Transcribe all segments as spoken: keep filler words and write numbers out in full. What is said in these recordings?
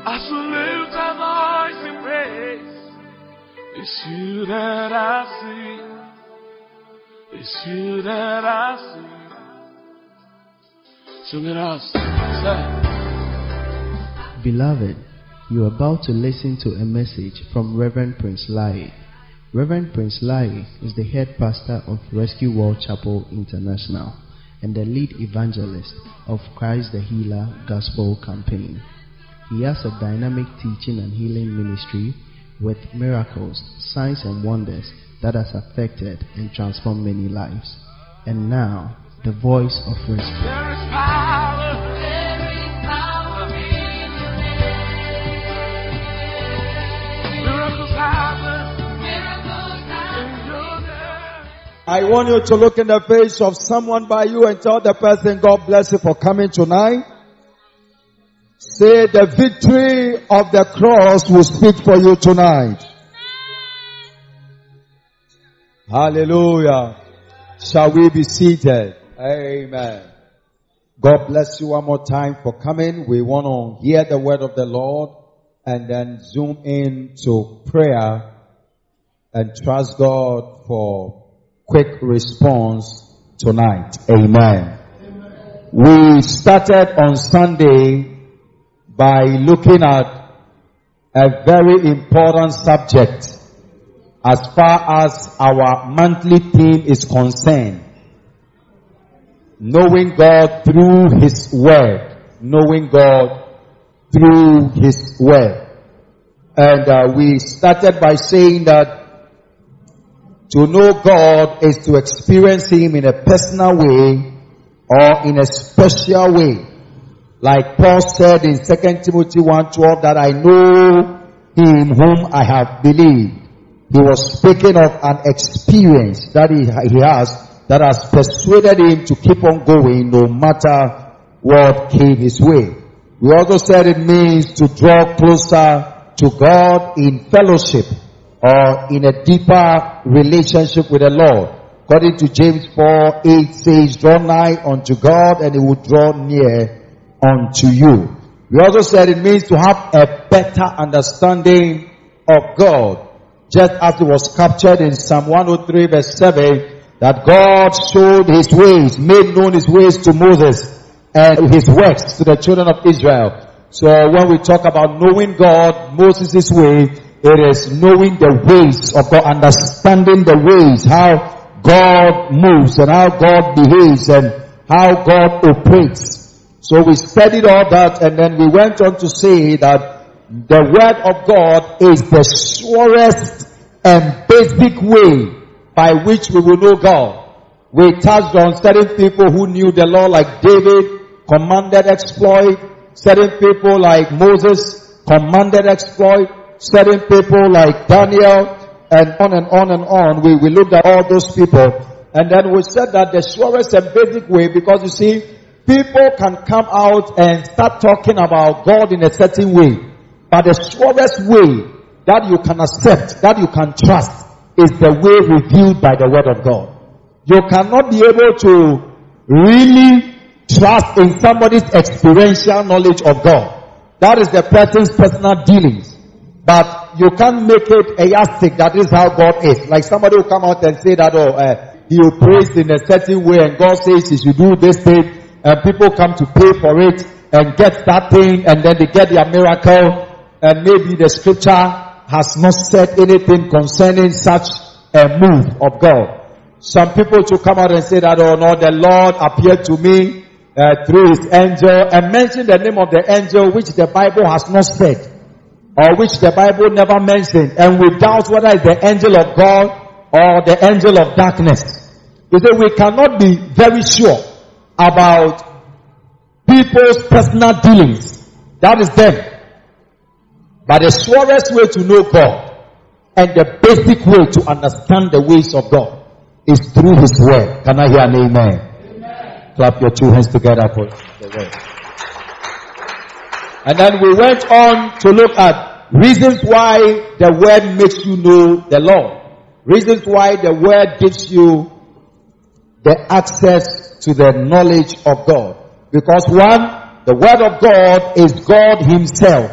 I salute our voice in praise. It's you that I see. It's you that I see. Sing it out. Sing. Beloved, you are about to listen to a message from Reverend Prince Lai. Reverend Prince Lai is the head pastor of Rescue World Chapel International and the lead evangelist of Christ the Healer Gospel Campaign. He has a dynamic teaching and healing ministry with miracles, signs and wonders that has affected and transformed many lives. And now, the voice of rescue. There is power, there is power in your name. Miracles happen, miracles happen in your name. I want you to look in the face of someone by you and tell the person, God bless you for coming tonight. Say, the victory of the cross will speak for you tonight. Hallelujah. Shall we be seated? Amen. God bless you one more time for coming. We want to hear the word of the Lord and then zoom into prayer and trust God for quick response tonight. Amen. Amen. We started on Sunday by looking at a very important subject as far as our monthly theme is concerned. Knowing God through His Word. Knowing God through His Word. And uh, we started by saying that to know God is to experience Him in a personal way or in a special way. Like Paul said in Second Timothy one twelve, that I know Him whom I have believed. He was speaking of an experience that he, he has that has persuaded him to keep on going no matter what came his way. We also said it means to draw closer to God in fellowship or in a deeper relationship with the Lord. According to James four eight says, draw nigh unto God and He will draw near unto you. We also said it means to have a better understanding of God, just as it was captured in Psalm one oh three verse seven, that God showed His ways, made known His ways to Moses and His works to the children of Israel. So when we talk about knowing God, Moses' way, it is knowing the ways of God, understanding the ways, how God moves and how God behaves and how God operates. So we studied all that and then we went on to say that the Word of God is the surest and basic way by which we will know God. We touched on certain people who knew the law like David, commanded exploit. Certain people like Moses, commanded exploit. Certain people like Daniel, and on and on and on. We, we looked at all those people. And then we said that the surest and basic way, because you see, people can come out and start talking about God in a certain way. But the surest way that you can accept, that you can trust, is the way revealed by the Word of God. You cannot be able to really trust in somebody's experiential knowledge of God. That is the person's personal dealings. But you can't make it a yardstick that is how God is. Like somebody will come out and say that, oh, uh, he operates in a certain way and God says he should do this thing. And people come to pay for it and get that thing, and then they get their miracle, and maybe the scripture has not said anything concerning such a move of God. Some people to come out and say that, oh no, the Lord appeared to me uh, through His angel, and mention the name of the angel which the Bible has not said, or which the Bible never mentioned, and we doubt whether it's the angel of God or the angel of darkness. You see, we cannot be very sure about people's personal dealings. That is them. But the surest way to know God and the basic way to understand the ways of God is through His Word. Can I hear an amen? Amen. Clap your two hands together for the Word. And then we went on to look at reasons why the Word makes you know the Lord. Reasons why the Word gives you the access to the knowledge of God. Because one, the Word of God is God Himself.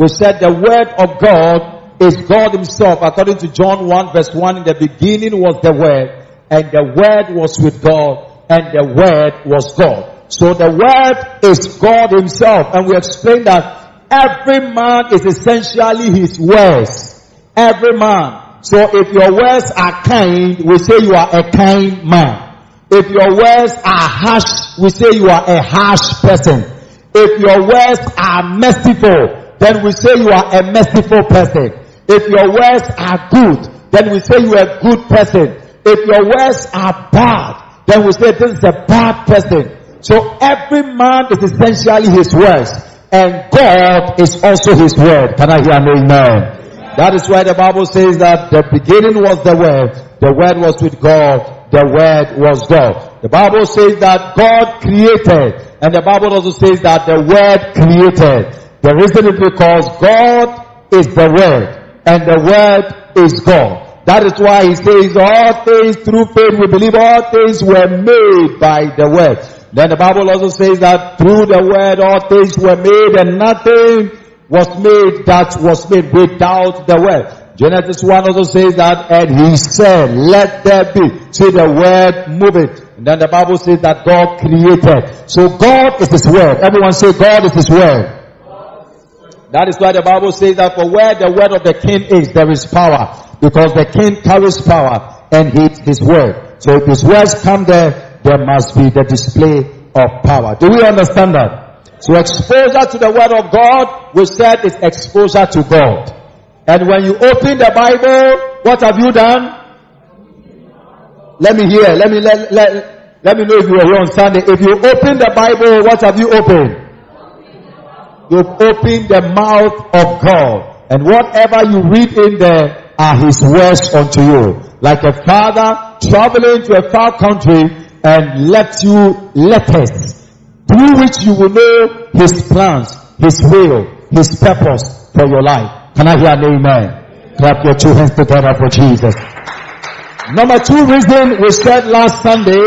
We said the word of God is God himself. According to John one verse one, in the beginning was the word, and the word was with God, and the word was God. So the word is God himself. And we explained that every man is essentially his words. Every man. So if your words are kind, we say you are a kind man. If your words are harsh, we say you are a harsh person. If your words are merciful, then we say you are a merciful person. If your words are good, then we say you are a good person. If your words are bad, then we say this is a bad person. So every man is essentially his words, and God is also his word. Can I hear an amen? That is why the Bible says that the beginning was the word, the word was with God, the word was God. The Bible says that God created. And the Bible also says that the Word created. The reason is because God is the Word, and the Word is God. That is why he says all things through faith. We believe all things were made by the Word. Then the Bible also says that through the Word all things were made, and nothing was made that was made without the Word. Genesis one also says that, and he said, let there be. See, the Word moving. And then the Bible says that God created. So God is his word. Everyone say God is his word. That is why the Bible says that for where the word of the king is, there is power. Because the king carries power and heeds his word. So if his words come there, there must be the display of power. Do we understand that? So exposure to the word of God, we said, is exposure to God. And when you open the Bible, what have you done? Let me hear. Let me let, let, let me know if you were here on Sunday. If you open the Bible, what have you opened? You've opened the mouth of God. And whatever you read in there are his words unto you. Like a father traveling to a far country and left you letters through which you will know his plans, his will, his purpose for your life. Can I hear an amen? Clap your two hands together for Jesus. Number two reason we said last Sunday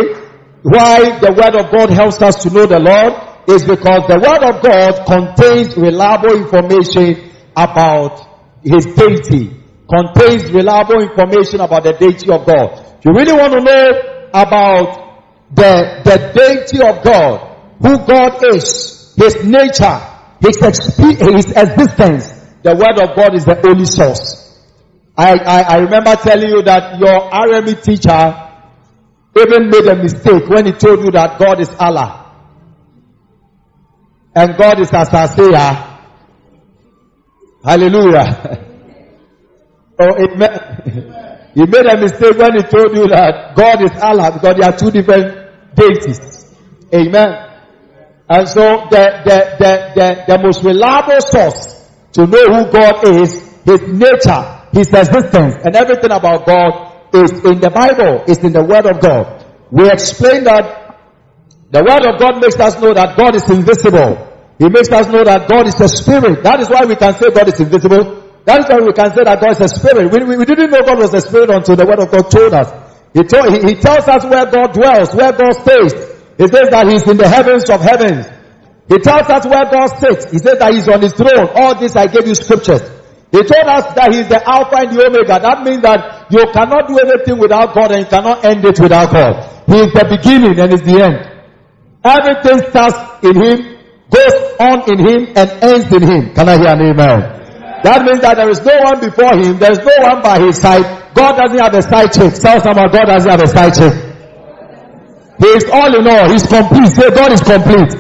why the Word of God helps us to know the Lord is because the Word of God contains reliable information about His deity. Contains reliable information about the deity of God. If you really want to know about the, the deity of God, who God is, His nature, His, exp- His existence, the Word of God is the only source. I, I, I remember telling you that your R M E teacher even made a mistake when he told you that God is Allah and God is Asasea. Hallelujah. Oh, amen. He made a mistake when he told you that God is Allah because there are two different deities. Amen. And so the, the, the, the, the most reliable source to know who God is, His nature, His existence, and everything about God is in the Bible, is in the Word of God. We explained that the Word of God makes us know that God is invisible. He makes us know that God is a spirit. That is why we can say God is invisible. That is why we can say that God is a spirit. We, we, we didn't know God was a spirit until the Word of God told us. He, told, he, he tells us where God dwells, where God stays. He says that He's in the heavens of heavens. He tells us where God sits. He says that He's on His throne. All this I gave you scriptures. He told us that He is the Alpha and the Omega. That means that you cannot do anything without God and you cannot end it without God. He is the beginning and is the end. Everything starts in Him, goes on in Him, and ends in Him. Can I hear an amen? That means that there is no one before Him. There is no one by His side. God doesn't have a side chick. Tell someone God doesn't have a side chick. He is all in all. He is complete. Say God is complete.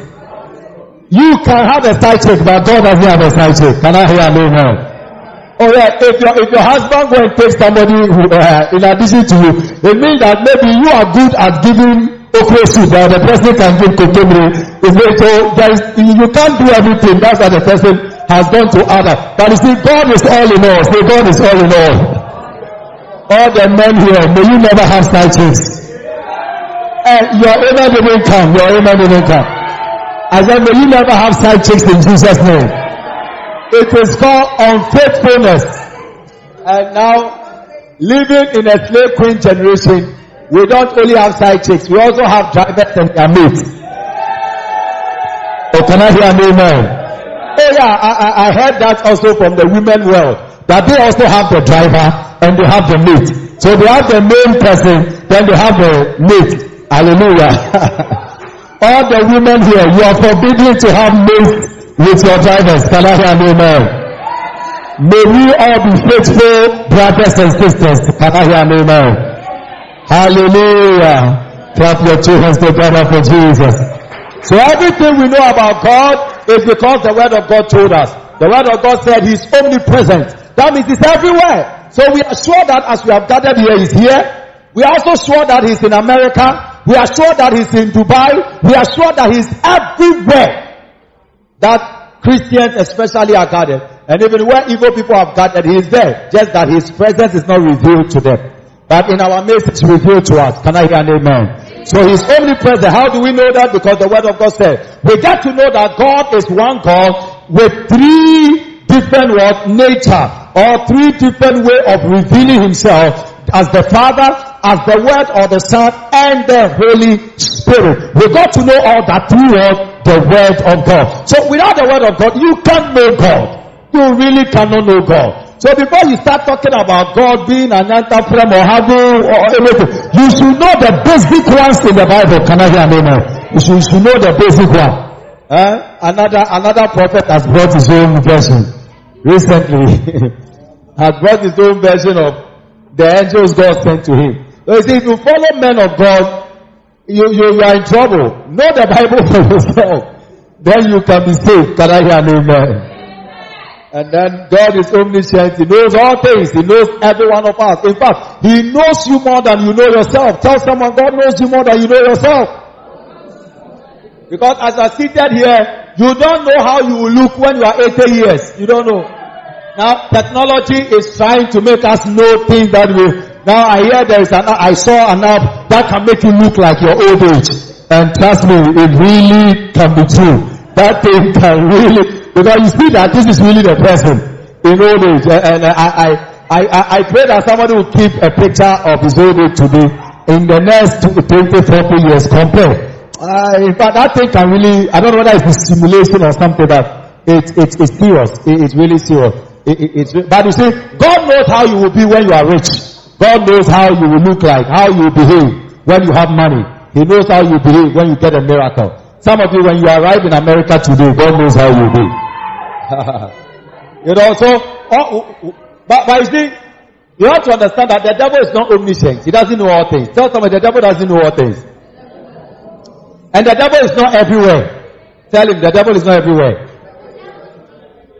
You can have a side chick, but God doesn't have a side chick. Can I hear an amen? Oh yeah, if your if your husband go and take somebody who, uh, in addition to you, it means that maybe you are good at giving okra soup, but the person can give cucumber. So there is, you can't do everything. That's what the person has done to others. But you see, God is all in all. Say God is all in all. All the men here, may you never have side chicks. Uh, your amen didn't come. Your amen didn't come. I said, may you never have side chicks in Jesus' name. It is called unfaithfulness. And now, living in a slave queen generation, we don't only have side chicks, we also have drivers and their mates. Oh, can I hear an amen? Oh yeah, I, I, I heard that also from the women world, that they also have the driver and they have the mate. So they have the main person, then they have the mate. Hallelujah. All the women here, you are forbidden to have mates with your drivers. Can I hear an amen? May we all be faithful brothers and sisters. Can I hear an amen? Hallelujah. Clap your two hands together for Jesus. So everything we know about God is because the Word of God told us. The Word of God said He is omnipresent. That means He's everywhere. So we are sure that as we have gathered here, He's here. We are also sure that He's in America. We are sure that He's in Dubai. We are sure that He's everywhere that Christians especially are gathered. And even where evil people have gathered, He is there. Just that His presence is not revealed to them. But in our midst, it's revealed to us. Can I hear an amen? So He's omnipresent. How do we know that? Because the Word of God said, we get to know that God is one God with three different words, nature, or three different ways of revealing Himself as the Father, as the Word or the Son, and the Holy Spirit. We got to know all that through the Word of God. So without the Word of God, you can't know God. You really cannot know God. So before you start talking about God being an anthropom or having or anything, you should know the basic ones in the Bible. Can I hear an amen? You should, you should know the basic one. Eh? Another another prophet has brought his own version recently. Has brought his own version of the angels God sent to him. So you see, if you follow men of God, you, you, you are in trouble. Know the Bible for yourself. Then you can be saved. Can I hear an amen? Amen. And then God is omniscient. He knows all things. He knows every one of us. In fact, He knows you more than you know yourself. Tell someone, God knows you more than you know yourself. Because as I seated here, you don't know how you will look when you are eighty years. You don't know. Now, technology is trying to make us know things that we... Now I hear there is an app, I saw an app that can make you look like your old age. And trust me, it really can be true. That thing can really, because you see that this is really the person in old age. And I, I, I, I, I pray that somebody will keep a picture of his old age today in the next twenty, forty years compare. Uh, in fact, that thing can really, I don't know whether it's a simulation or something, but it, it, it's serious. It, it's really serious. It, it, it's, but you see, God knows how you will be when you are rich. God knows how you will look like, how you will behave when you have money. He knows how you behave when you get a miracle. Some of you, when you arrive in America today, God knows how you behave. You know, so, oh, but, but you see, you have to understand that the devil is not omniscient. He doesn't know all things. Tell somebody, the devil doesn't know all things. And the devil is not everywhere. Tell him, the devil is not everywhere.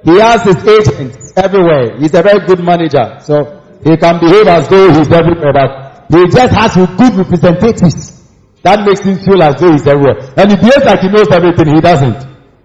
He has his agents everywhere. He's a very good manager. So, he can behave as though he's everywhere, but he just has good representatives. That makes him feel as though he's everywhere. And he behaves like he knows everything. He doesn't.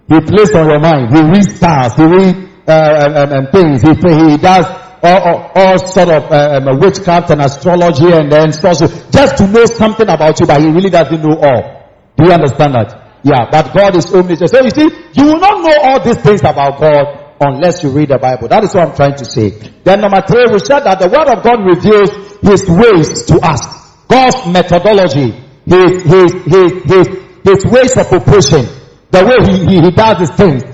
He plays on your mind. He reads stars. He reads uh, and, and things. He, he does all, all, all sort of uh, um, witchcraft and astrology and then sorcery, just to know something about you, but he really doesn't know all. Do you understand that? Yeah, but God is omniscient. So you see, you will not know all these things about God unless you read the Bible. That is what I'm trying to say. Then number three, we said that the Word of God reveals His ways to us. God's methodology. His, his, his, his, his ways of operation. The way He, he, he does His things.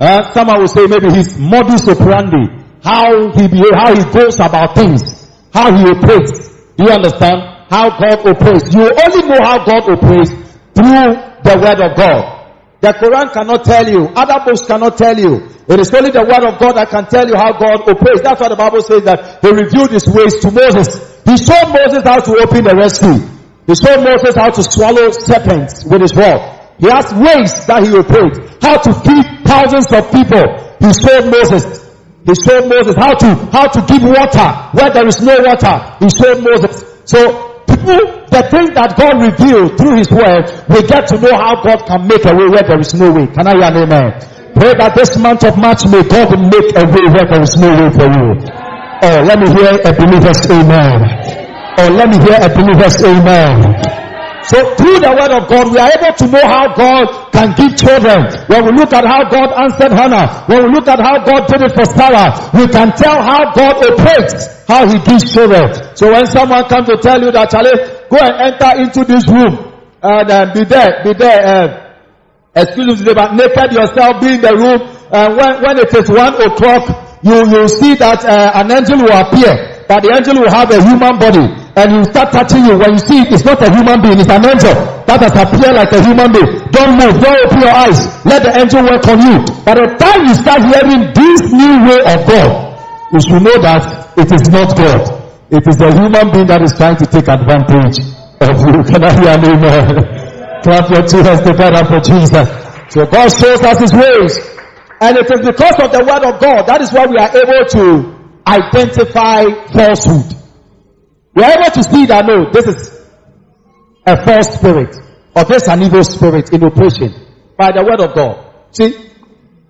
Uh, someone will say maybe His modus operandi. How He behaves, how He goes about things. How He operates. Do you understand? How God operates. You only know how God operates through the Word of God. The Quran cannot tell you. Other books cannot tell you. It is only the Word of God that can tell you how God operates. That's why the Bible says that He revealed His ways to Moses. He showed Moses how to open the Red Sea. He showed Moses how to swallow serpents with his rod. He has ways that He operates. How to feed thousands of people. He showed Moses. He showed Moses how to, how to give water where there is no water. He showed Moses. So, the things that God revealed through His Word, we get to know how God can make a way where there is no way. Can I hear an amen? Pray that this month of March, may God make a way where there is no way for you. Oh, let me hear a believer's amen. Oh, let me hear a believer's amen. So through the Word of God, we are able to know how God can give children. When we look at how God answered Hannah, when we look at how God did it for Sarah, we can tell how God operates, how He gives children. So when someone comes to tell you that, Charlie, go and enter into this room and uh, be there, be there, uh, excuse me, but naked yourself, be in the room, uh, when, when it is one o'clock, you, you see that uh, an angel will appear, but the angel will have a human body. And you start touching you. When you see it, it's not a human being, it's an angel that has appeared like a human being. Don't move, don't open your eyes. Let the angel work on you. By the time you start hearing this new way of God, you should know that it is not God. It is the human being that is trying to take advantage of you. Can I hear an amen? Clap your two hands together for Jesus. So God shows us His ways. And it is because of the Word of God, that is why we are able to identify falsehood. We are able to see that, no, this is a false spirit, or this is an evil spirit in operation by the Word of God. See,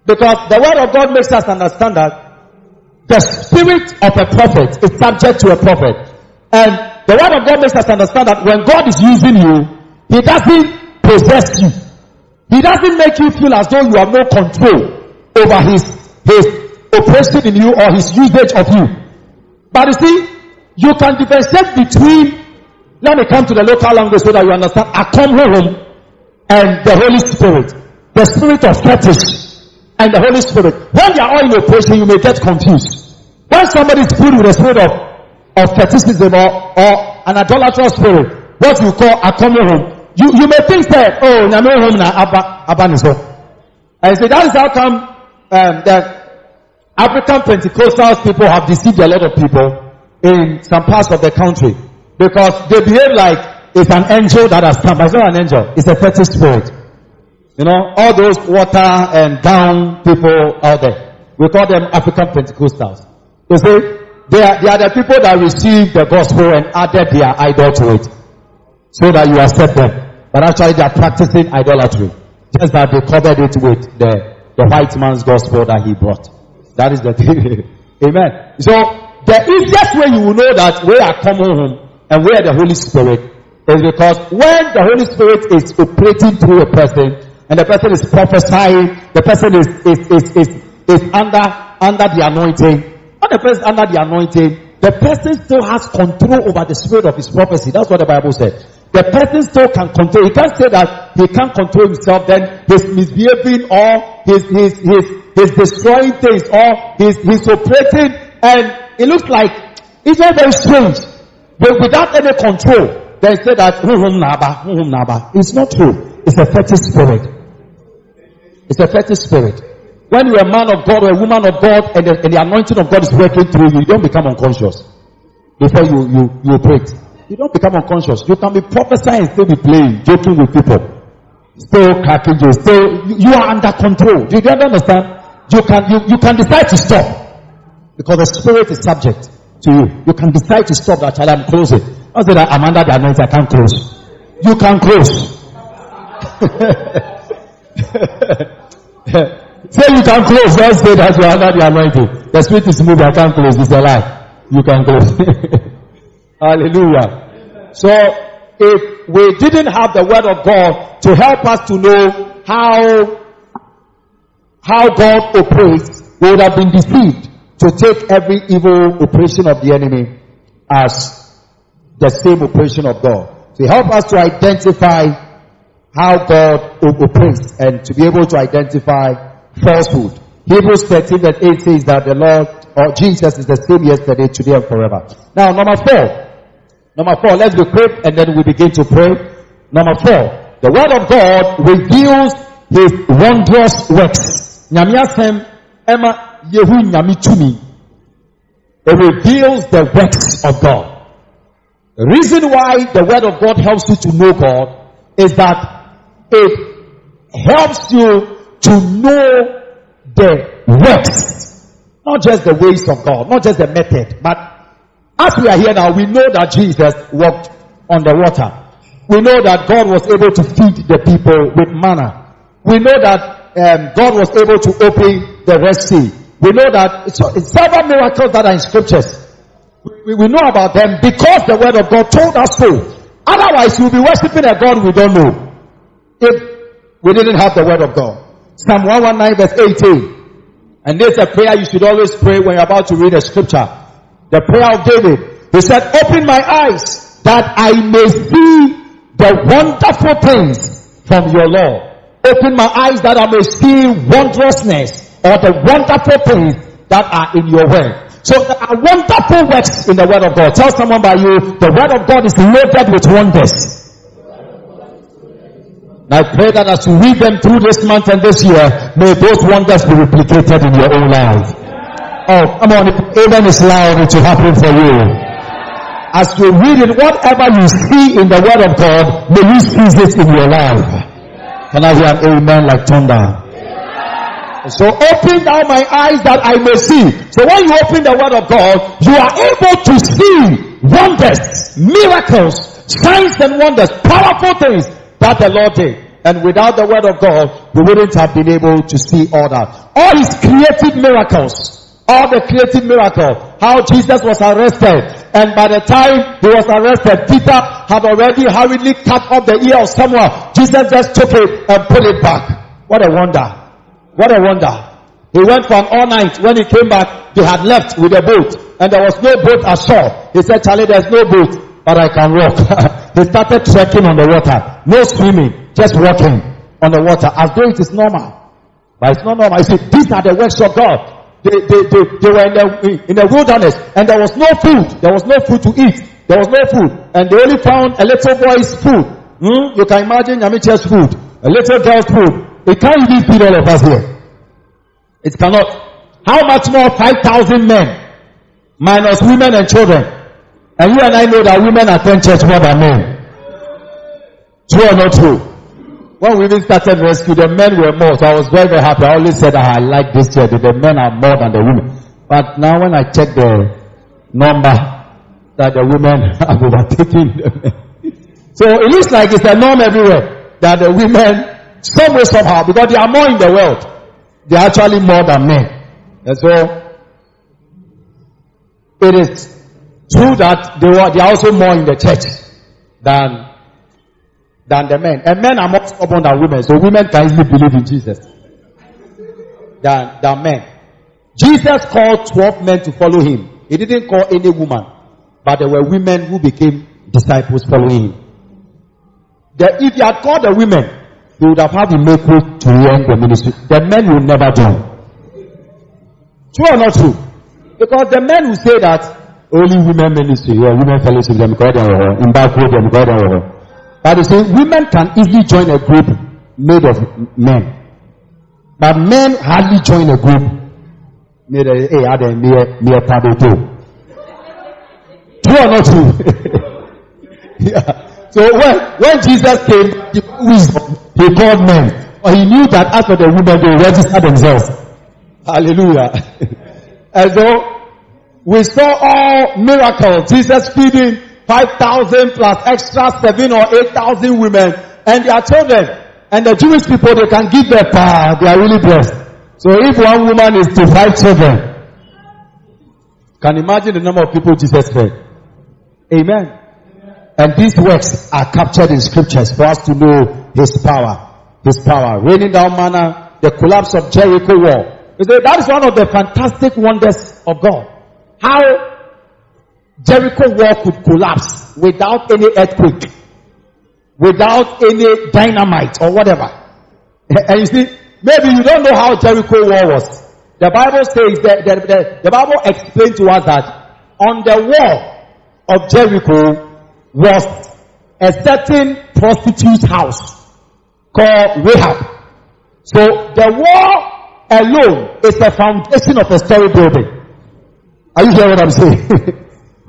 because the Word of God makes us understand that the spirit of a prophet is subject to a prophet. And the Word of God makes us understand that when God is using you, He doesn't possess you. He doesn't make you feel as though you have no control over His, his operation in you or His usage of you. But you see, you can differentiate between, let me come to the local language so that you understand, Akomhorom and the Holy Spirit. The spirit of fetish and the Holy Spirit. When they are all in operation, you may get confused. When somebody is filled with a spirit of, of fetishism or, or an idolatrous spirit, what you call Akomhorom, you, you may think that, oh, Nyamohorom na Abba, Abba Niso. And so that is how come um, the African Pentecostal people have deceived a lot of people in some parts of the country, because they behave like it's an angel that has come. It's not an angel, it's a fetish spirit. You know, all those water and down people out there, we call them African Pentecostals. You see, they are, they are the people that received the gospel and added their idol to it, so that you accept them. But actually they are practicing idolatry, just that they covered it with the, the white man's gospel that he brought. That is the thing. Amen. So, the easiest way you will know that we are coming home and we are the Holy Spirit is because when the Holy Spirit is operating through a person and the person is prophesying, the person is is is is, is under under the anointing. When the person is under the anointing, the person still has control over the spirit of his prophecy. That's what the Bible said. The person still can control. He can't say that he can't control himself. Then he's misbehaving or he's he's he's, he's destroying things or he's he's operating and. It looks like it's all very strange, but without any control. They say that it's not true. It's a fetish spirit. It's a fetish spirit. When you're a man of God or a woman of God, and the, and the anointing of God is working through you, you don't become unconscious before you you you operate. You don't become unconscious. You can be prophesying and still be playing, joking with people, still cracking jokes. Still, you, you are under control. Do you understand? You can you, you can decide to stop. Because the spirit is subject to you. You can decide to stop that child and close it. I said, I'm under the anointing, I can't close. You can close. Say you can close. Don't say that you're under the anointing. The spirit is moving, I can't close. It's a lie. You can close. Hallelujah. So, if we didn't have the Word of God to help us to know how, how God operates, we would have been deceived to take every evil operation of the enemy as the same operation of God. To help us to identify how God operates and to be able to identify falsehood. Hebrews thirteen and eight says that the Lord or Jesus is the same yesterday, today and forever. Now number four. Number four, let's be quick and then we begin to pray. Number four, the Word of God reveals His wondrous works. Nyamiasem Emma. It reveals the works of God. The reason why the Word of God helps you to know God is that it helps you to know the works, not just the ways of God, not just the method. But as we are here now, we know that Jesus walked on the water. We know that God was able to feed the people with manna. We know that um, God was able to open the Red Sea. We know that it's, it's several miracles that are in scriptures. We, we know about them because the Word of God told us so. Otherwise, you'll be worshipping a God we don't know if we didn't have the Word of God. Psalm one nineteen verse eighteen. And there's a prayer you should always pray when you're about to read a scripture. The prayer of David. He said, open my eyes that I may see the wonderful things from your law. Open my eyes that I may see wondrousness or the wonderful things that are in your word. So there are wonderful works in the word of God. Tell someone by you, the word of God is loaded with wonders. I pray that as you read them through this month and this year, may those wonders be replicated in your own life. Oh, come on, if amen is loud, it will happen for you. As you read it, whatever you see in the word of God, may you see this in your life. Can I hear an amen like thunder? So open now my eyes that I may see. So when you open the word of God, you are able to see wonders, miracles, signs and wonders, powerful things that the Lord did. And without the word of God, we wouldn't have been able to see all that. All his creative miracles. All the creative miracle. How Jesus was arrested. And by the time he was arrested, Peter had already hurriedly cut off the ear of someone. Jesus just took it and put it back. What a wonder. What a wonder. He went for an all night. When he came back, they had left with a boat. And there was no boat ashore. He said, Charlie, there's no boat, but I can walk. They started trekking on the water. No swimming. Just walking on the water. As though it is normal. But it's not normal. You see, these are the works of God. They, they, they, they were in the, in the wilderness, and there was no food. There was no food to eat. There was no food. And they only found a little boy's food. Hmm? You can imagine Yamiche's food. A little girl's food. It can't even feed all of us here. It cannot. How much more five thousand men, minus women and children? And you and I know that women attend church more than men. True or not true? When we even started rescue, the men were more. So I was very, very happy. I always said, ah, I like this church. The men are more than the women. But now when I check the number that the women have overtaken the men. So it looks like it's the norm everywhere. That the women, some way, somehow, because they are more in the world. They are actually more than men. And so, it is true that they, were, they are also more in the church than than the men. And men are more stubborn than women. So women can easily believe in Jesus than, than men. Jesus called twelve men to follow him. He didn't call any woman. But there were women who became disciples following him. The, if he had called the women, they would have had to make way to end the ministry. The men will never do. True or not true? Because the men who say that only women ministry or women fellowship, them call them or embargo, them call them or But you see, women can easily join a group made of men. But men hardly join a group made of, hey, are they mere, mere taboto? True or not true? Yeah. So when, when Jesus came, he, he called men. But he knew that after the women, they register themselves. Hallelujah. And so, we saw all miracles. Jesus feeding five thousand plus extra seven or eight thousand women and their children. And the Jewish people, they can give their power. They are really blessed. So if one woman is to five children, can imagine the number of people Jesus fed. Amen. Amen. And these works are captured in scriptures for us to know his power. His power. Raining down manna, the collapse of Jericho wall. That is one of the fantastic wonders of God. How Jericho wall could collapse without any earthquake, without any dynamite or whatever. And you see, maybe you don't know how Jericho wall was. The Bible says that the, the, the Bible explains to us that on the wall of Jericho was a certain prostitute's house called Rahab. So the wall alone is the foundation of a story building. Are you hearing what I'm saying?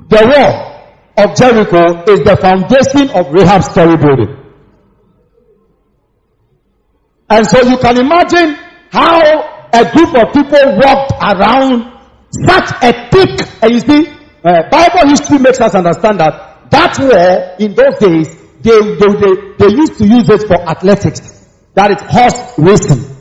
The wall of Jericho is the foundation of Rahab's story building. And so you can imagine how a group of people walked around such a thick, and you see, uh, Bible history makes us understand that that wall, in those days, they, they, they, they used to use it for athletics. That is horse racing.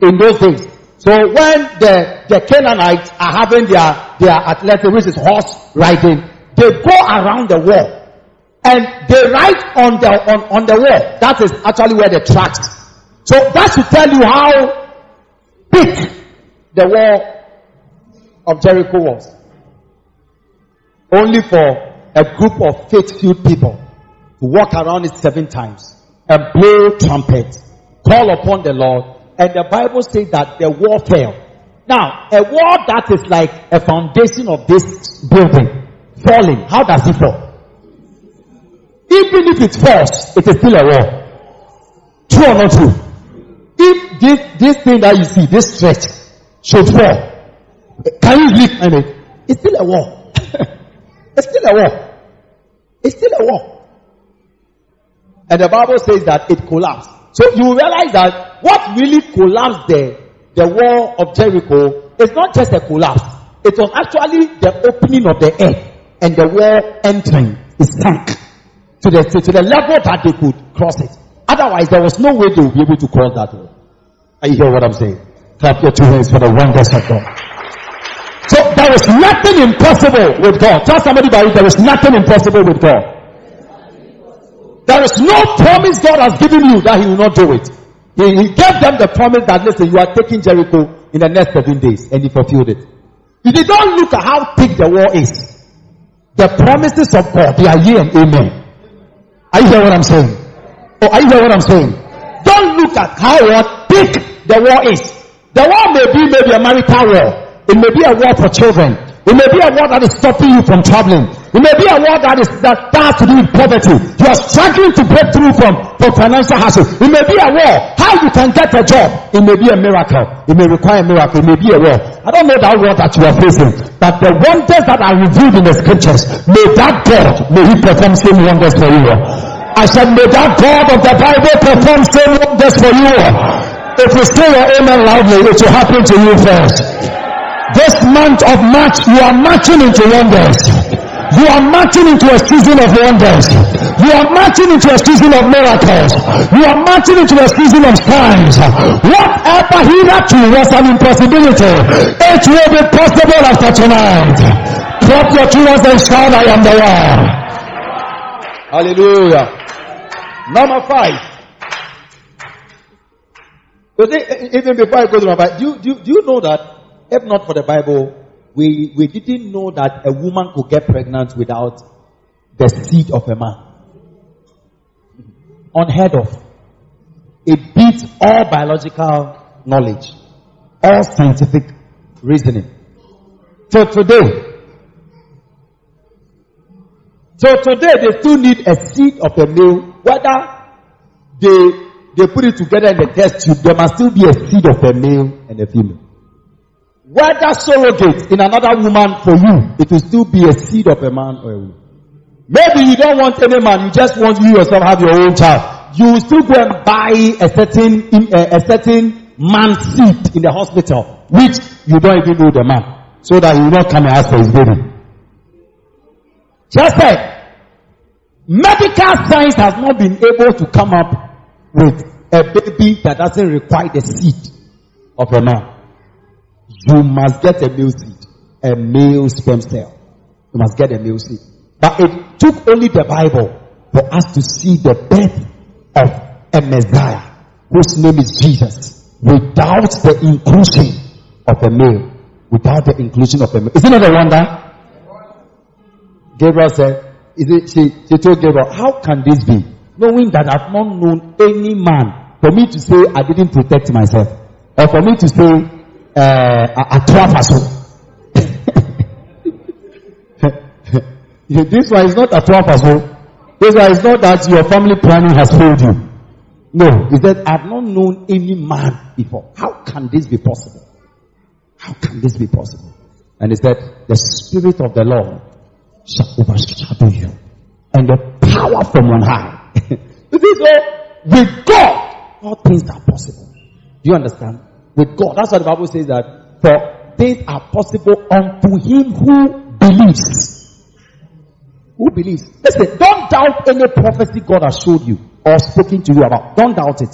In those days. So when the, the Canaanites are having their, their athletic, which is horse riding, they go around the wall. And they ride on the, on, on the wall. That is actually where the tracks. So that should tell you how thick the wall of Jericho was. Only for a group of faithful people to walk around it seven times and blow trumpets, call upon the Lord, And the Bible says that the wall fell. Now, a wall that is like a foundation of this building, falling, how does it fall? Even if it falls, it is still a wall. True or not true? If this, this thing that you see, this stretch, should fall, can you live in it? It's still a wall. It's still a wall. It's still a wall. And the Bible says that it collapsed. So you realize that what really collapsed there, the wall of Jericho, is not just a collapse. It was actually the opening of the earth and the wall entering. It sank to the, to the level that they could cross it. Otherwise, there was no way they would be able to cross that wall. Are you hearing what I'm saying? Clap your two hands for the wonders of God. So there was nothing impossible with God. Tell somebody about it. There is nothing impossible with God. There is no promise God has given you that He will not do it. He, he gave them the promise that, listen, you are taking Jericho in the next seven days. And He fulfilled it. If you don't look at how thick the wall is, the promises of God, they are yea and amen. Are you hearing what I'm saying? Oh, are you hearing what I'm saying? Don't look at how thick the wall is. The wall may be maybe a marital wall. It may be a wall for children. It may be a wall that is stopping you from traveling. It may be a wall that is that has to do with poverty. You are struggling to break through from, from financial hassle. It may be a wall. How you can get a job. It may be a miracle. It may require a miracle. It may be a wall. I don't know that wall that you are facing. But the wonders that are revealed in the scriptures, may that God, may He perform same wonders for you. I said, may that God of the Bible perform same wonders for you. If you say your amen loudly, it will happen to you first. This month of March, you are marching into wonders. You are marching into a season of wonders. You are marching into a season of miracles. You are marching into a season of signs. Whatever He that you was an impossibility, it will be possible after tonight. Clap your hands and shout, I am the one. Hallelujah. Number five. Even before I go to number five, do, do, do you know that if not for the Bible, we, we didn't know that a woman could get pregnant without the seed of a man. Unheard of. It beats all biological knowledge, all scientific reasoning. So today, so today they still need a seed of a male. Whether they, they put it together in the test tube, there must still be a seed of a male and a female. Whether surrogate in another woman for you, it will still be a seed of a man or a woman. Maybe you don't want any man, you just want you yourself have your own child. You will still go and buy a certain a certain man's seed in the hospital, which you don't even know the man, so that he will not come and ask for his baby. Just like medical science has not been able to come up with a baby that doesn't require the seed of a man. You must get a male seed, a male sperm cell. You must get a male seed. But it took only the Bible for us to see the birth of a Messiah whose name is Jesus without the inclusion of a male. Without the inclusion of a male. Isn't it a wonder? Gabriel said, is it, she, she told Gabriel, how can this be? Knowing that I've not known any man, for me to say I didn't protect myself, or for me to say Uh, a, a twelve percent. This one is not a twelve percent. This one is not that your family planning has failed you. No, it's that I've not known any man before. How can this be possible? How can this be possible? And it's that the Spirit of the Lord shall overshadow you, and the power from on high. This is where with God, all things are possible. Do you understand? With God. That's what the Bible says, that for things are possible unto him who believes. Who believes? Listen, don't doubt any prophecy God has showed you or spoken to you about. Don't doubt it.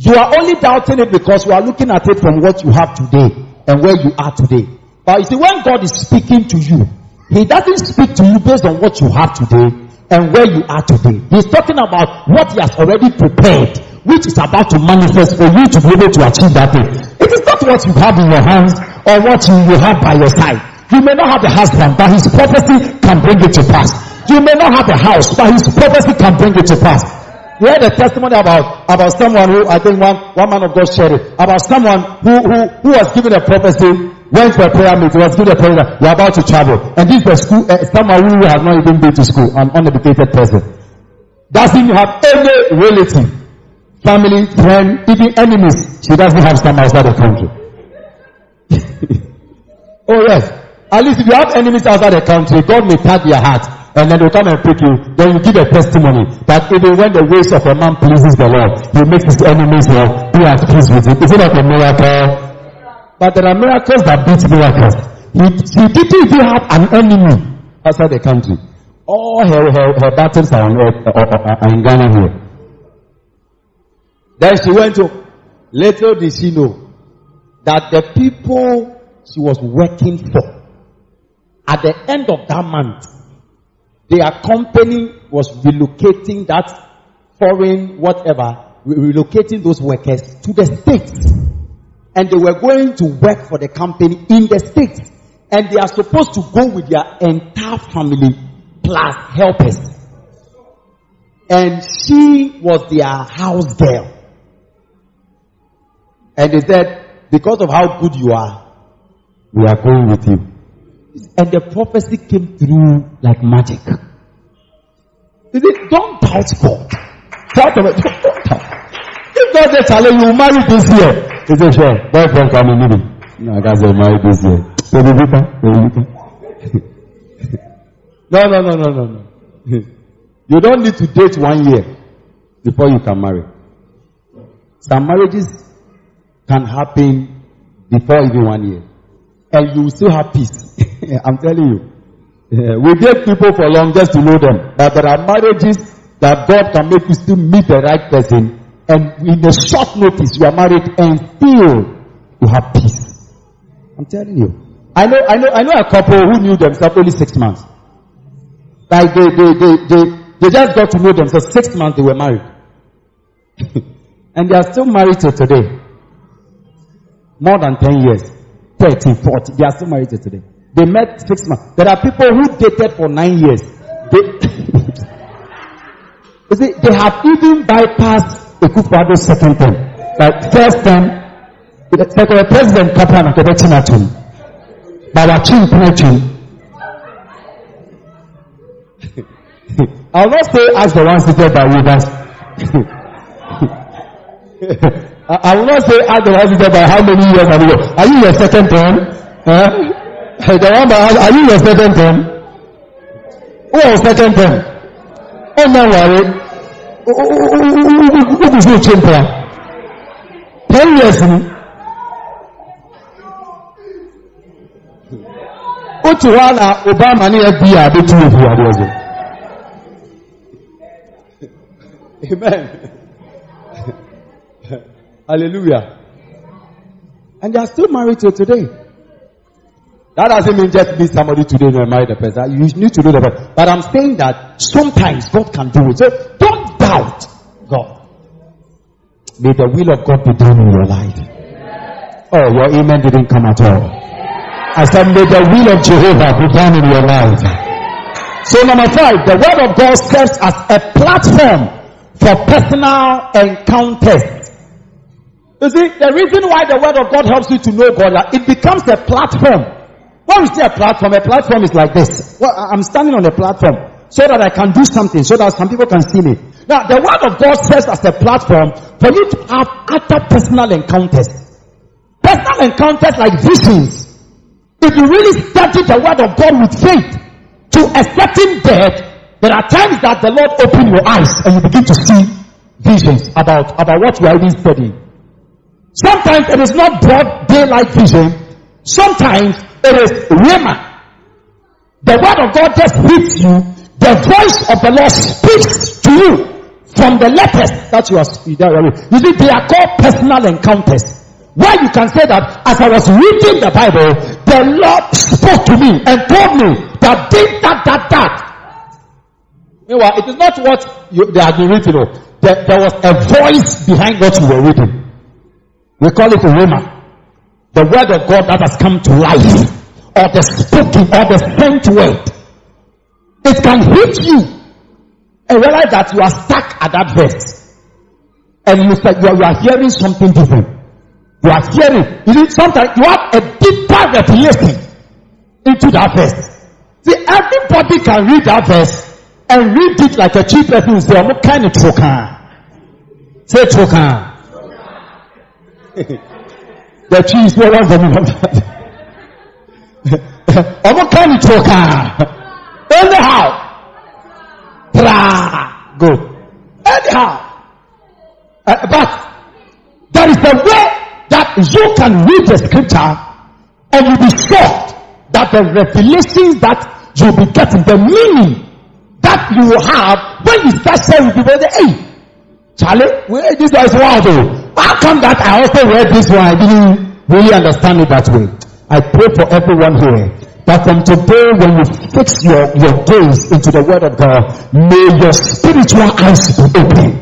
You are only doubting it because you are looking at it from what you have today and where you are today. But you see, when God is speaking to you, He doesn't speak to you based on what you have today and where you are today. He's talking about what He has already prepared, which is about to manifest for you to be able to achieve that thing. It is not what you have in your hands or what you will have by your side. You may not have a husband, but his prophecy can bring it to pass. You may not have a house, but his prophecy can bring it to pass. We had a testimony about, about someone who, I think one, one man of God shared it, about someone who, who, who was given a prophecy, went to a prayer meeting, was given a prayer, we're about to travel. And this was school, uh, someone who has not even been to school, an uneducated person. Doesn't have any relative, family, friend, even enemies. She doesn't have some outside the country. Oh yes. At least if you have enemies outside the country, God may tap their heart. And then they'll come and pick you. Then you give a testimony that even when the ways of a man pleases the Lord, he makes his enemies well, be at peace with him. Isn't that a miracle? But there are miracles that beat miracles. He, he didn't even have an enemy outside the country. All her, her, her battles are in, uh, uh, in Ghana here. Then she went to, little did she know that the people she was working for, at the end of that month, their company was relocating that foreign whatever, relocating those workers to the States. And they were going to work for the company in the States. And they are supposed to go with their entire family plus helpers. And she was their house girl. And they said, because of how good you are, we are going with you. And the prophecy came through like magic. You see, don't doubt God. Doubt God. Don't doubt. If God says, "Charlie, you will marry this year," he says, "Sure, boyfriend coming in." No, God said, "Marry this year." So the people, no, no, no, no, no, no. You don't need to date one year before you can marry. Some marriages can happen before even one year, and you will still have peace. I'm telling you. Yeah, we date people for long just to know them. But there are marriages that God can make you still meet the right person. And in a short notice, you are married and still you have peace. I'm telling you. I know I know, I know a couple who knew themselves only six months. Like they, they, they, they, they just got to know themselves. So six months they were married. And they are still married till today. More than ten years. thirty, forty. They are still married till today. They met six months. There are people who dated for nine years. They, you see, they have even bypassed Ekufuado's second term. Like first term, like the president Kaplan Kebetinatun, Barachin Knetun. I'll not say as the ones seated by rivers. I will not say as the ones seated by how many years ago. Are you your second term? Huh? Hey, the one by, are you your second term? Who was second term? Oh, no worry. Who is your champion? Ten years. Utuwana Obama ni F B I between you and yours. Amen. Hallelujah. And they are still married till today. That doesn't mean just meet somebody today and marry the person. You need to do the person. But I'm saying that sometimes God can do it. So don't doubt God. May the will of God be done in your life. Amen. Oh, your amen didn't come at all. Amen. I said, may the will of Jehovah be done in your life. Amen. So number five, the word of God serves as a platform for personal encounters. You see, the reason why the word of God helps you to know God, it becomes a platform. When we say a platform, a platform is like this. Well, I'm standing on a platform so that I can do something, so that some people can see me. Now, the word of God serves as a platform for you to have other personal encounters. Personal encounters like visions. If you really study the word of God with faith to a certain depth, there are times that the Lord opens your eyes and you begin to see visions about, about what you are even studying. Sometimes it is not broad daylight vision. Sometimes it is rhema. The word of God just hits you. The voice of the Lord speaks to you from the letters that you are speaking. You see, they are called personal encounters. Why you can say that as I was reading the Bible, the Lord spoke to me and told me that did that, that, that. Meanwhile, it is not what you, they have been reading. There, there was a voice behind what you were reading. We call it rhema. The word of God that has come to life, or the spoken, or the sent word, it can hit you and realize that you are stuck at that verse, and you said you are hearing something different. You are hearing. You need sometimes you have a deeper revelation into that verse. See, everybody can read that verse and read it like a cheap person. Say, "I'm not kind of chokan." Say chokan. The cheese no one for me. I'm not kind of chokan. Anyhow. Pra, good. Anyhow, uh, but there is a way that you can read the scripture and you be shocked that the revelations that you'll be getting, the meaning that you will have when you start saying people, hey, Charlie, where this one is wild though. How come that I also read this one? I didn't really understand it that way. I pray for everyone here. But from today, when you fix your, your gaze into the word of God, may your spiritual eyes be open.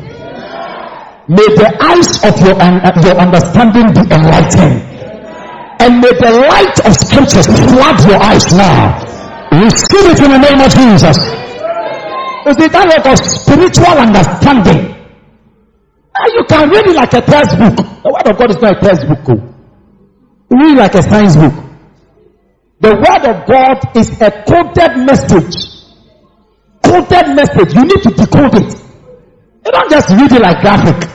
May the eyes of your, uh, your understanding be enlightened. And may the light of scriptures flood your eyes now. Receive it in the name of Jesus. It's the dialogue of spiritual understanding. Uh, you can read it like a textbook. The word of God is not a textbook. Read like a science book. The word of God is a coded message. Coded message. You need to decode it. You don't just read it like graphic.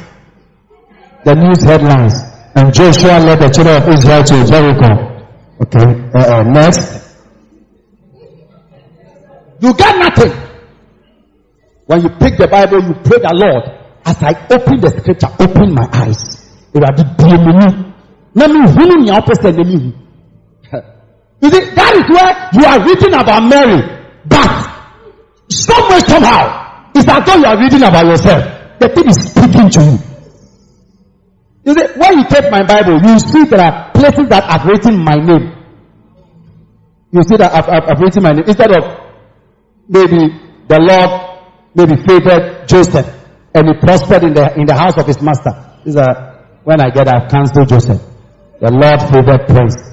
The news headlines. And Joshua led the children of Israel to Jericho. Okay. Uh, uh, next. You get nothing. When you pick the Bible, you pray the Lord. As I open the scripture, open my eyes. Let me hear me opposite enemy. You see, that is where you are reading about Mary, but somewhere, somehow, it's as though you are reading about yourself. The thing is speaking to you. You see, when you take my Bible, you see there are places that have written my name. You see that I've, I've, I've written my name. Instead of maybe the Lord, maybe favored Joseph, and he prospered in the, in the house of his master. These are, when I get, I've cancelled Joseph. The Lord favored Prince.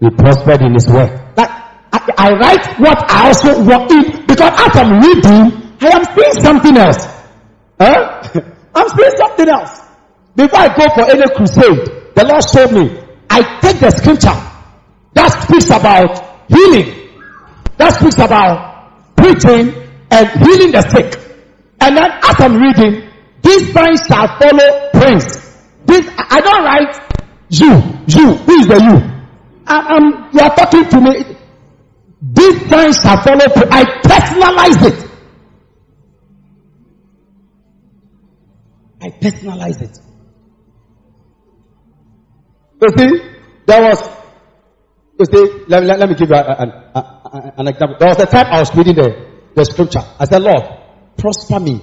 He prospered in his work. Like, I, I write what I also want in, because as I'm reading, I am seeing something else. Huh? I'm seeing something else. Before I go for any crusade, the Lord showed me. I take the scripture that speaks about healing, that speaks about preaching and healing the sick. And then as I'm reading, these signs shall follow Prince. This I don't write you, you, who is the you? Um, you are talking to me. These signs shall follow. I personalize it. I personalize it. You see, there was. You see, let, let, let me give you a, a, a, a, an example. There was a time I was reading the, the scripture. I said, Lord, prosper me,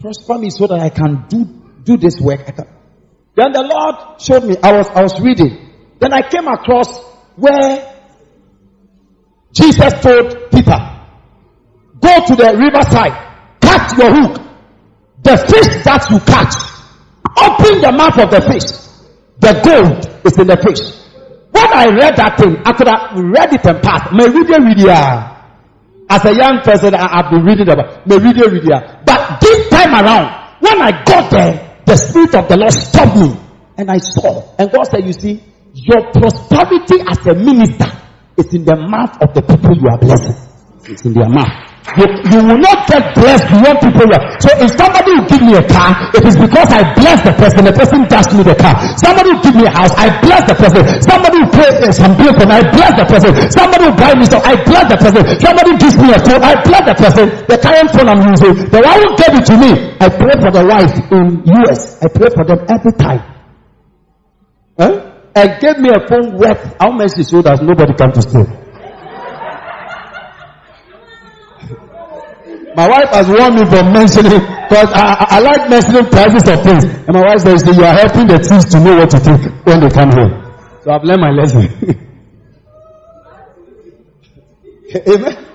prosper me, so that I can do do this work. I can. Then the Lord showed me. I was I was reading. Then I came across where Jesus told Peter, go to the riverside, catch your hook, the fish that you catch, open the mouth of the fish, the gold is in the fish. When I read that thing, I could have read it and passed. My reader, reader, as a young person, I have been reading about my reader, reader. But this time around, when I got there, the Spirit of the Lord stopped me, and I saw, and God said, you see, your prosperity as a minister is in the mouth of the people you are blessing. It's in their mouth. You, you will not get blessed beyond people you are. So if somebody will give me a car, it is because I bless the person. The person dashed me the car. Somebody will give me a house. I bless the person. Somebody will pay uh, some bill for me. I bless the person. Somebody will buy me stuff. I bless the person. Somebody gives me a phone. I bless the person. The current phone I'm using, the one who gave it to me. I pray for the wife in U S. I pray for them every time. Huh? And gave me a phone worth how much is so that nobody come to steal. My wife has warned me from mentioning, because I, I, I like mentioning prices of things. And my wife says, you are helping the thieves to know what to think when they come home. So I've learned my lesson. Amen.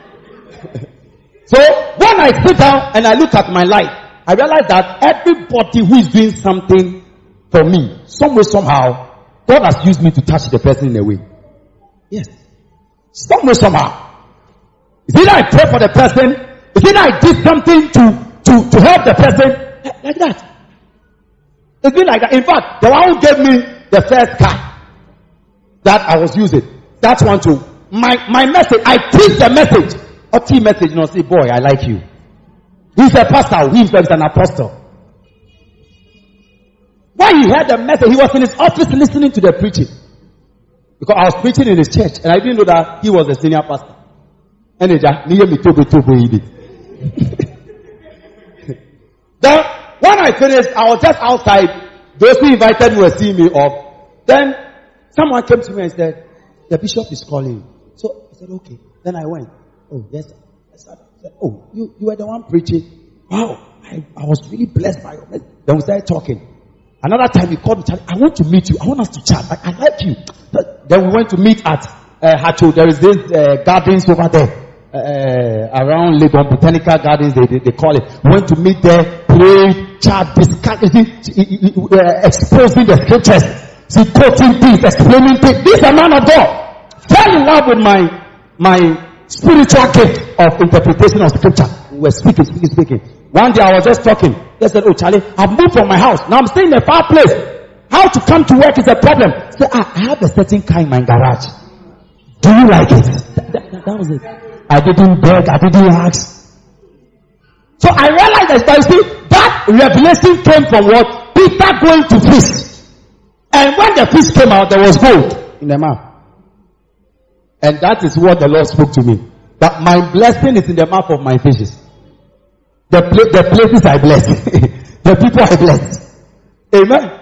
So when I sit down and I look at my life, I realize that everybody who is doing something for me, some way, somehow, God has used me to touch the person in a way. Yes. Somewhere, somehow. It's either I pray for the person, Is it I did something to, to, to help the person? Like that. It's been like that. In fact, the one who gave me the first car that I was using, that one too. My, my message, I teach the message. Or teach message, you know, say, boy, I like you. He's a pastor. He himself is an apostle. When he heard the message, he was in his office listening to the preaching. Because I was preaching in his church, and I didn't know that he was a senior pastor. And he just, me tobe tobe he did. Then, when I finished, I was just outside. Those who invited me were seeing me off. Then, someone came to me and said, the bishop is calling. So, I said, okay. Then I went, oh, yes. I said, oh, you, you were the one preaching. Wow, I, I was really blessed by your message. Then we started talking. Another time he called me, I want to meet you. I want us to chat. I, I like you. But then we went to meet at uh, Hacho. There is this uh, gardens over there. Uh, around Legon Botanical Gardens, they, they, they call it. We went to meet there, play, chat, discuss, uh, exposing the scriptures, see, quoting things, explaining things. This is a man of God. Fell in love with my my spiritual gift of interpretation of scripture. We were speaking, speaking, speaking. One day I was just talking. They said, oh Charlie, I've moved from my house. Now I'm staying in a far place. How to come to work is a problem. Say, ah, I have a certain car in my garage. Do you like it? That, that, that was it. I didn't beg, I didn't ask. So I realized that, you see, that revelation came from what? Peter going to fish. And when the fish came out, there was gold in the mouth. And that is what the Lord spoke to me. That my blessing is in the mouth of my fishes. The, pla- the places I bless. The people I bless. Amen.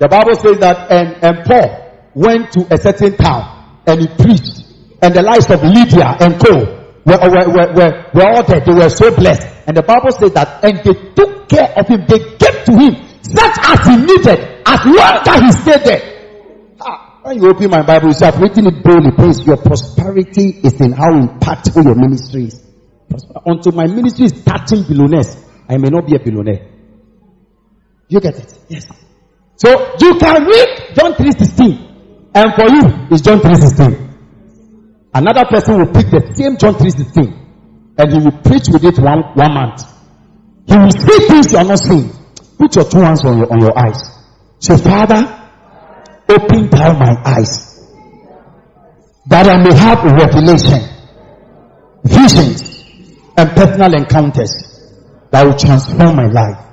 The Bible says that and, and Paul went to a certain town and he preached. And the lives of Lydia and Co. Were, were, were, were, were all there. They were so blessed. And the Bible says that and they took care of him. They gave to him such as he needed. As long as he stayed there. Ah, when you open my Bible, you have written it boldly. Please, your prosperity is in how impactful your ministry is. Until my ministry is touching billionaires, I may not be a billionaire. You get it? Yes. So you can read John three sixteen, and for you it's John three sixteen. Another person will pick the same John three sixteen and he will preach with it one, one month. He will see things you are not seeing. Put your two hands on your on your eyes. So, Father, open down my eyes that I may have revelation, visions, and personal encounters that will transform my life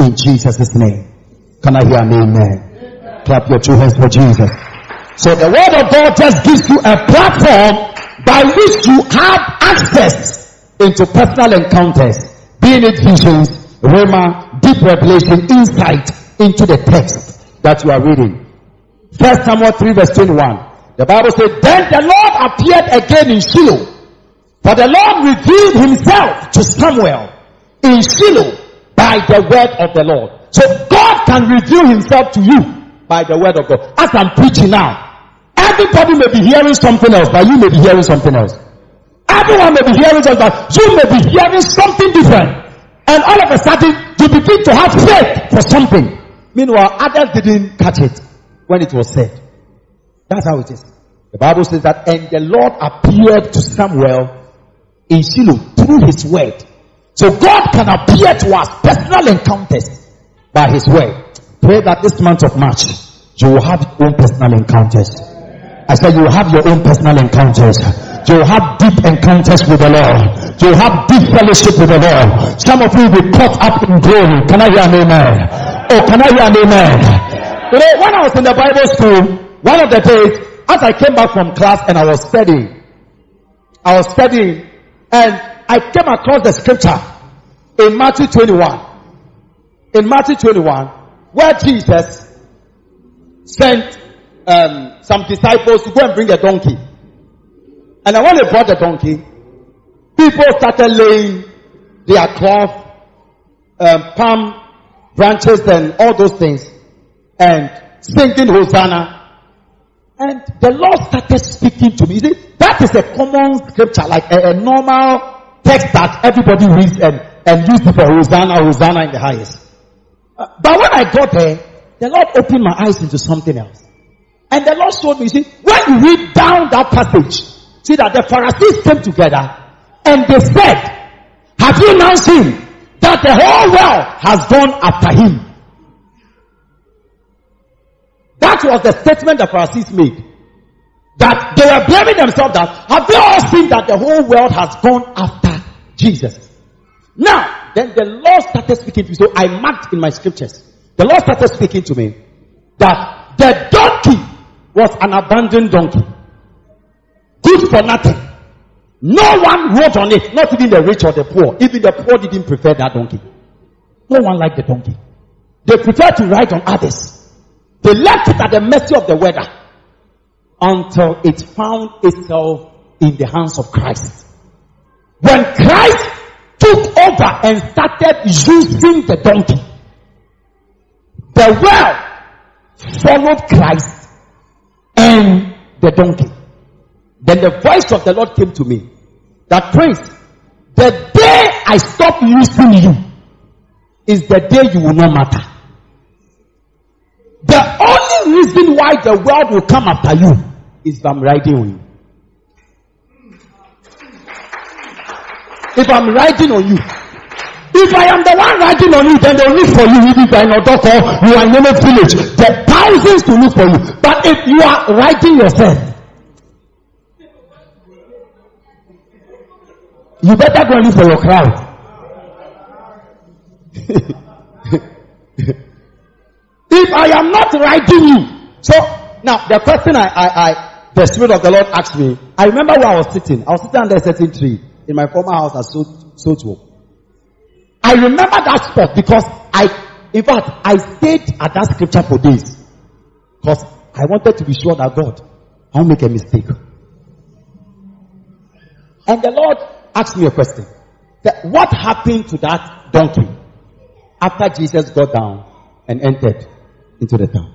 in Jesus' name. Can I hear an amen? Amen. Clap your two hands for Jesus. So the word of God just gives you a platform by which you have access into personal encounters, be it visions, rhema, deep revelation, insight into the text that you are reading. First Samuel three verse twenty-one. The Bible says, then the Lord appeared again in Shiloh. For the Lord revealed himself to Samuel in Shiloh by the word of the Lord. So God can reveal himself to you by the word of God. As I'm preaching now, everybody may be hearing something else, but you may be hearing something else. Everyone may be hearing something else, but you may be hearing something different. And all of a sudden, you begin to have faith for something. Meanwhile, others didn't catch it when it was said. That's how it is. The Bible says that, and the Lord appeared to Samuel in Shiloh through his word. So God can appear to us personal encounters by his word. Pray that this month of March you will have your own personal encounters. I said you will have your own personal encounters. You will have deep encounters with the Lord. You will have deep fellowship with the Lord. Some of you will be caught up in glory. Can I hear an amen? Oh, can I hear an amen? You know, when I was in the Bible school, one of the days, as I came back from class and I was studying, I was studying and I came across the scripture in Matthew twenty-one. In Matthew twenty-one, where Jesus sent um, some disciples to go and bring a donkey. And when they brought the donkey, people started laying their cloth, um, palm branches and all those things, and singing Hosanna. And the Lord started speaking to me. See, that is a common scripture, like a, a normal text that everybody reads and, and uses for Hosanna, Hosanna in the highest. Uh, but when I got there, the Lord opened my eyes into something else. And the Lord showed me, see, when you read down that passage, see that the Pharisees came together and they said, Have you now seen that the whole world has gone after him? That was the statement the Pharisees made. That they were blaming themselves that, have you all seen that the whole world has gone after Jesus? Now, then the Lord started speaking to me. So I marked in my scriptures. The Lord started speaking to me that the donkey was an abandoned donkey. Good for nothing. No one rode on it. Not even the rich or the poor. Even the poor didn't prefer that donkey. No one liked the donkey. They preferred to ride on others. They left it at the mercy of the weather until it found itself in the hands of Christ. When Christ took over and started using the donkey, the world followed Christ and the donkey. Then the voice of the Lord came to me that, Prince, the day I stop using you is the day you will not matter. The only reason why the world will come after you is if I'm riding on you. If I'm riding on you. If I am the one riding on you, then they will look for you. If you are in Odokor, you are in any village. There are thousands to look for you. But if you are riding yourself, you better go and look for your crowd. If I am not riding you. So, now, the question I, I, I, the Spirit of the Lord asked me, I remember where I was sitting. I was sitting under a certain tree in my former house at Soto. I remember that spot because I, in fact, I stayed at that scripture for days. Because I wanted to be sure that God, I won't make a mistake. And the Lord asked me a question. That what happened to that donkey after Jesus got down and entered into the town?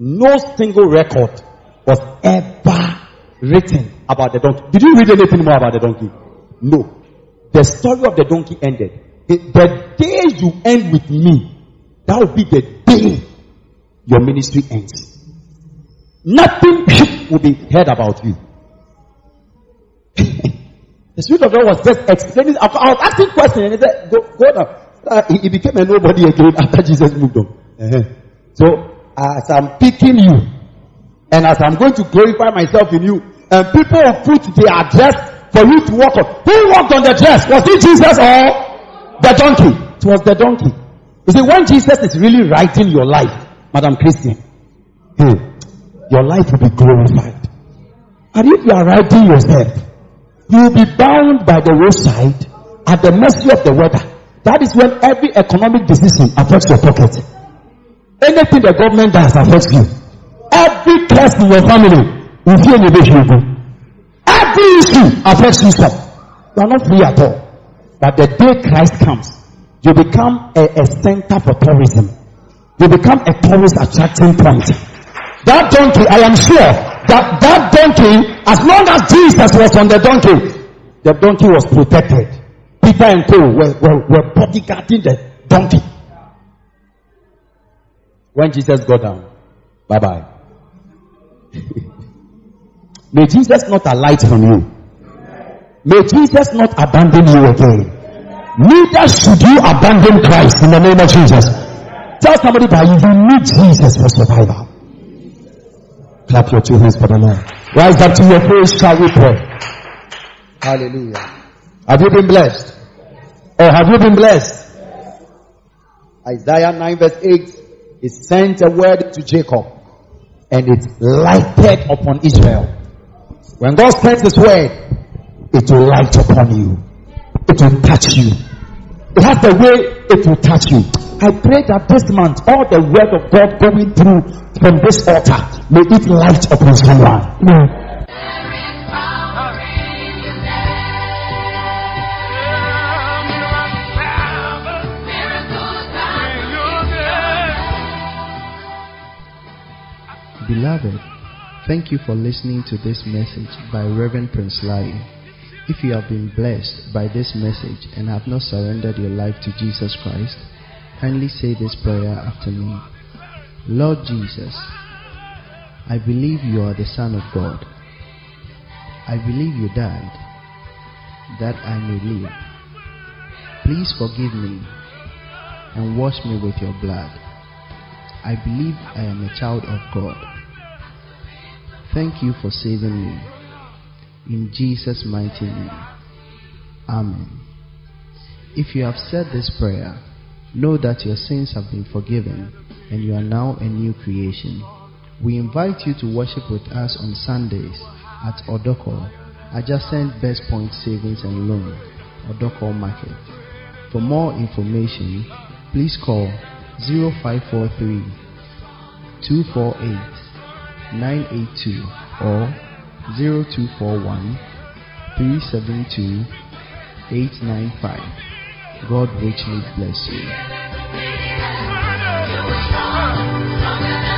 No single record was ever written about the donkey. Did you read anything more about the donkey? No. The story of the donkey ended. The, the day you end with me, that will be the day your ministry ends. Nothing will be heard about you. The Spirit of God was just explaining. I was asking questions and he said, go, go down. Uh, he, he became a nobody again after Jesus moved on. Uh-huh. So, as I'm picking you, and as I'm going to glorify myself in you, and people will put their address for you to walk on. Who walked on the dress? Was it Jesus or the donkey? It was the donkey. You see, when Jesus is really writing your life, Madam Christian, hey, your life will be glorified. And if you are writing yourself, you will be bound by the roadside at the mercy of the weather. That is when every economic decision affects your pocket. Anything the government does affects you. Every curse in your family will feel in the Every issue affects you, sir. You are not free at all. But the day Christ comes, you become a, a center for tourism. You become a tourist attracting point. That donkey, I am sure, that that donkey, as long as Jesus was on the donkey, the donkey was protected. Peter and Paul were, were, were bodyguarding the donkey. When Jesus got down, bye-bye. May Jesus not alight from you. May Jesus not abandon you again. Neither should you abandon Christ in the name of Jesus. Tell somebody that you need Jesus for survival. Clap your two hands for the Lord. Rise up to your praise, shall we pray. Hallelujah. Have you been blessed? Or have you been blessed? Isaiah nine verse eight. He sent a word to Jacob, and it lighted upon Israel. When God sends His word, it will light upon you. It will touch you. It has the way it will touch you. I pray that this month, all the word of God going through from this altar, may it light upon someone. Amen. Beloved, thank you for listening to this message by Reverend Prince Lai. If you have been blessed by this message and have not surrendered your life to Jesus Christ, kindly say this prayer after me. Lord Jesus, I believe you are the Son of God. I believe you died that I may live. Please forgive me and wash me with your blood. I believe I am a child of God. Thank you for saving me. In Jesus' mighty name. Amen. If you have said this prayer, know that your sins have been forgiven and you are now a new creation. We invite you to worship with us on Sundays at Odokor, adjacent Best Point Savings and Loan, Odokor Market. For more information, please call zero five four three, two four eight, nine eight two or zero two four one, three seven two, eight nine five. God richly bless you.